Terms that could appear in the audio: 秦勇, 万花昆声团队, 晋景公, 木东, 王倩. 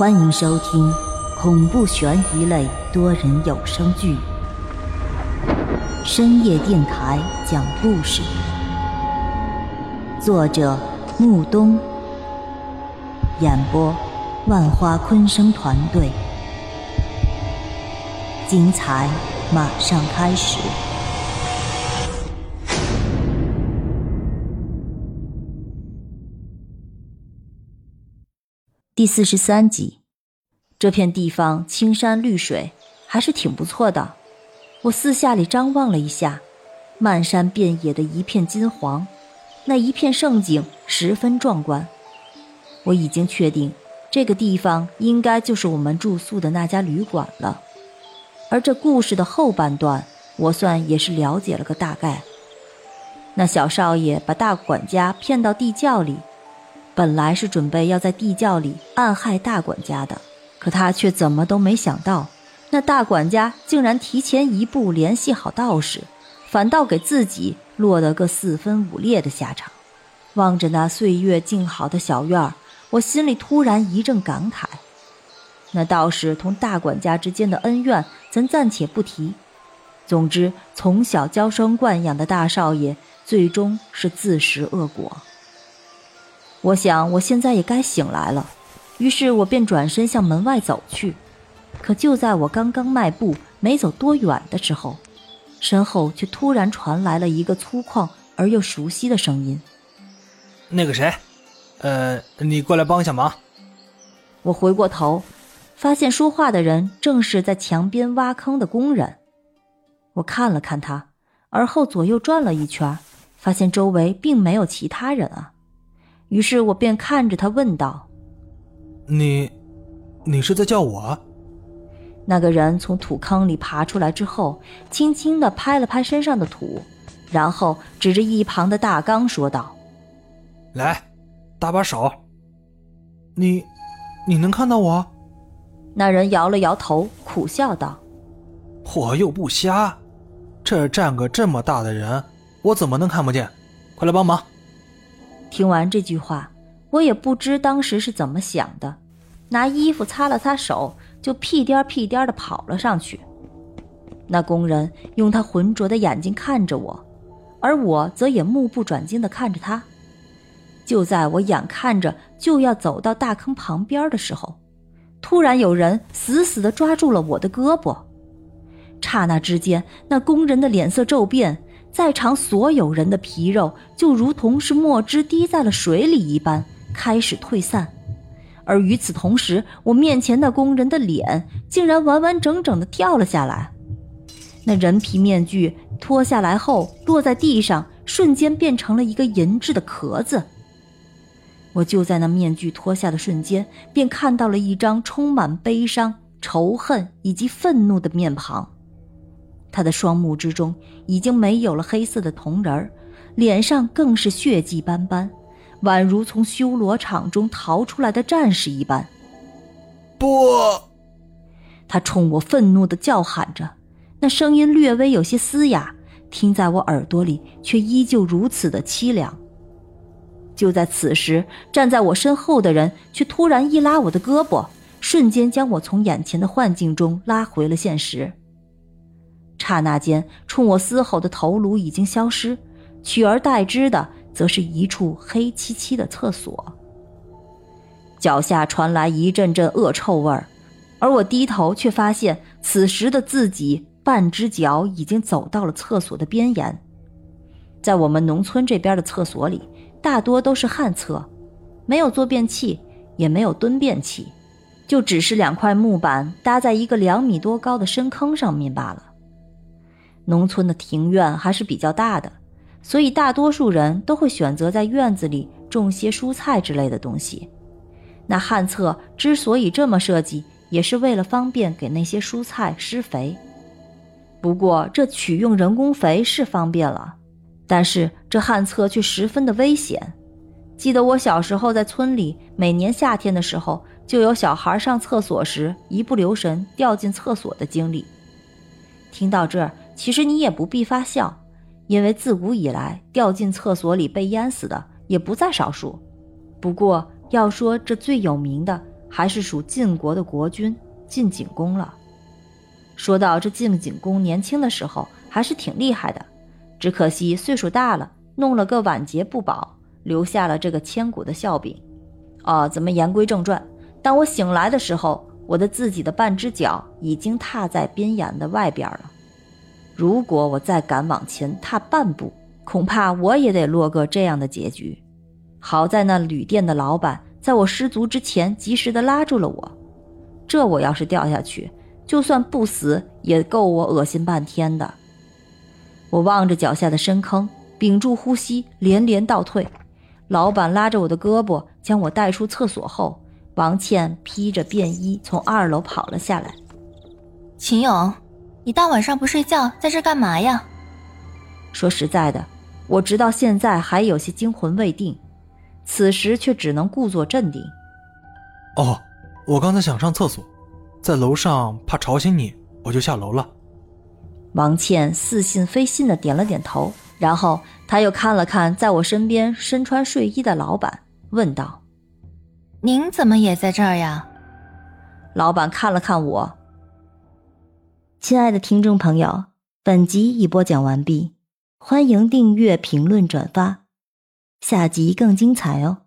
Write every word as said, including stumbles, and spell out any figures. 欢迎收听恐怖悬疑类多人有声剧《深夜电台讲故事》，作者木东，演播万花昆声团队，精彩马上开始。第四十三集，这片地方青山绿水，还是挺不错的。我四下里张望了一下，漫山遍野的一片金黄，那一片盛景十分壮观。我已经确定，这个地方应该就是我们住宿的那家旅馆了。而这故事的后半段，我算也是了解了个大概。那小少爷把大管家骗到地窖里，本来是准备要在地窖里暗害大管家的，可他却怎么都没想到，那大管家竟然提前一步联系好道士，反倒给自己落得个四分五裂的下场。望着那岁月静好的小院，我心里突然一阵感慨。那道士同大管家之间的恩怨咱暂且不提，总之从小娇生惯养的大少爷最终是自食恶果。我想我现在也该醒来了，于是我便转身向门外走去。可就在我刚刚迈步没走多远的时候，身后却突然传来了一个粗犷而又熟悉的声音。那个谁，呃，你过来帮一下忙。我回过头，发现说话的人正是在墙边挖坑的工人。我看了看他，而后左右转了一圈，发现周围并没有其他人啊。于是我便看着他问道，你你是在叫我？那个人从土坑里爬出来之后，轻轻地拍了拍身上的土，然后指着一旁的大缸说道，来，搭把手。你你能看到我？那人摇了摇头，苦笑道，我又不瞎，这站个这么大的人，我怎么能看不见？快来帮忙。听完这句话，我也不知当时是怎么想的，拿衣服擦了擦手，就屁颠屁颠地跑了上去。那工人用他浑浊的眼睛看着我，而我则也目不转睛地看着他。就在我眼看着就要走到大坑旁边的时候，突然有人死死地抓住了我的胳膊。刹那之间，那工人的脸色骤变，在场所有人的皮肉就如同是墨汁滴在了水里一般，开始退散。而与此同时，我面前的工人的脸竟然完完整整地掉了下来。那人皮面具脱下来后落在地上，瞬间变成了一个银质的壳子。我就在那面具脱下的瞬间，便看到了一张充满悲伤、仇恨以及愤怒的面庞。他的双目之中已经没有了黑色的铜人，脸上更是血迹斑斑，宛如从修罗场中逃出来的战士一般。不！他冲我愤怒地叫喊着，那声音略微有些嘶哑，听在我耳朵里却依旧如此的凄凉。就在此时，站在我身后的人却突然一拉我的胳膊，瞬间将我从眼前的幻境中拉回了现实。刹那间，冲我嘶吼的头颅已经消失，取而代之的则是一处黑漆漆的厕所。脚下传来一阵阵恶臭味，而我低头却发现此时的自己半只脚已经走到了厕所的边沿。在我们农村这边的厕所里，大多都是旱厕，没有坐便器，也没有蹲便器，就只是两块木板搭在一个两米多高的深坑上面罢了。农村的庭院还是比较大的，所以大多数人都会选择在院子里种些蔬菜之类的东西。那旱厕之所以这么设计，也是为了方便给那些蔬菜施肥。不过这取用人工肥是方便了，但是这旱厕却十分的危险。记得我小时候在村里，每年夏天的时候就有小孩上厕所时一不留神掉进厕所的经历。听到这儿，其实你也不必发笑，因为自古以来掉进厕所里被淹死的也不在少数。不过要说这最有名的，还是属晋国的国君晋景公了。说到这晋景公年轻的时候还是挺厉害的，只可惜岁数大了，弄了个晚节不保，留下了这个千古的笑柄。哦，咱们言归正传，当我醒来的时候，我的自己的半只脚已经踏在边沿的外边了。如果我再敢往前踏半步，恐怕我也得落个这样的结局。好在那旅店的老板在我失足之前及时的拉住了我，这我要是掉下去，就算不死也够我恶心半天的。我望着脚下的深坑，屏住呼吸，连连倒退。老板拉着我的胳膊将我带出厕所后，王倩披着便衣从二楼跑了下来。秦勇，你大晚上不睡觉在这干嘛呀？说实在的，我直到现在还有些惊魂未定，此时却只能故作镇定。哦，我刚才想上厕所，在楼上怕吵醒你，我就下楼了。王倩似信非信地点了点头，然后他又看了看在我身边身穿睡衣的老板，问道：您怎么也在这儿呀？老板看了看我。亲爱的听众朋友，本集已播讲完毕，欢迎订阅、评论、转发，下集更精彩哦。